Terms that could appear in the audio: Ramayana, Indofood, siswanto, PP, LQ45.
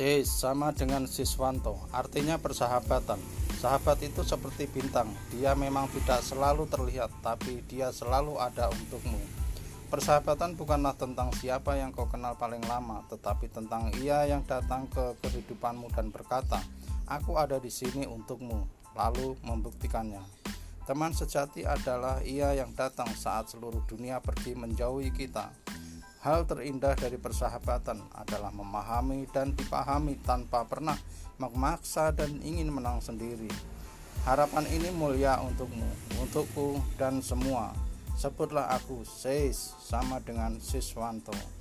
Sis sama dengan Siswanto, artinya persahabatan. Sahabat itu seperti bintang, dia memang tidak selalu terlihat, tapi dia selalu ada untukmu. Persahabatan bukanlah tentang siapa yang kau kenal paling lama, tetapi tentang ia yang datang ke kehidupanmu dan berkata, "Aku ada di sini untukmu," lalu membuktikannya. Teman sejati adalah ia yang datang saat seluruh dunia pergi menjauhi kita. Hal terindah dari persahabatan adalah memahami dan dipahami tanpa pernah memaksa dan ingin menang sendiri. Harapan ini mulia untukmu, untukku, dan semua. Sebutlah aku, Sis, sama dengan Siswanto.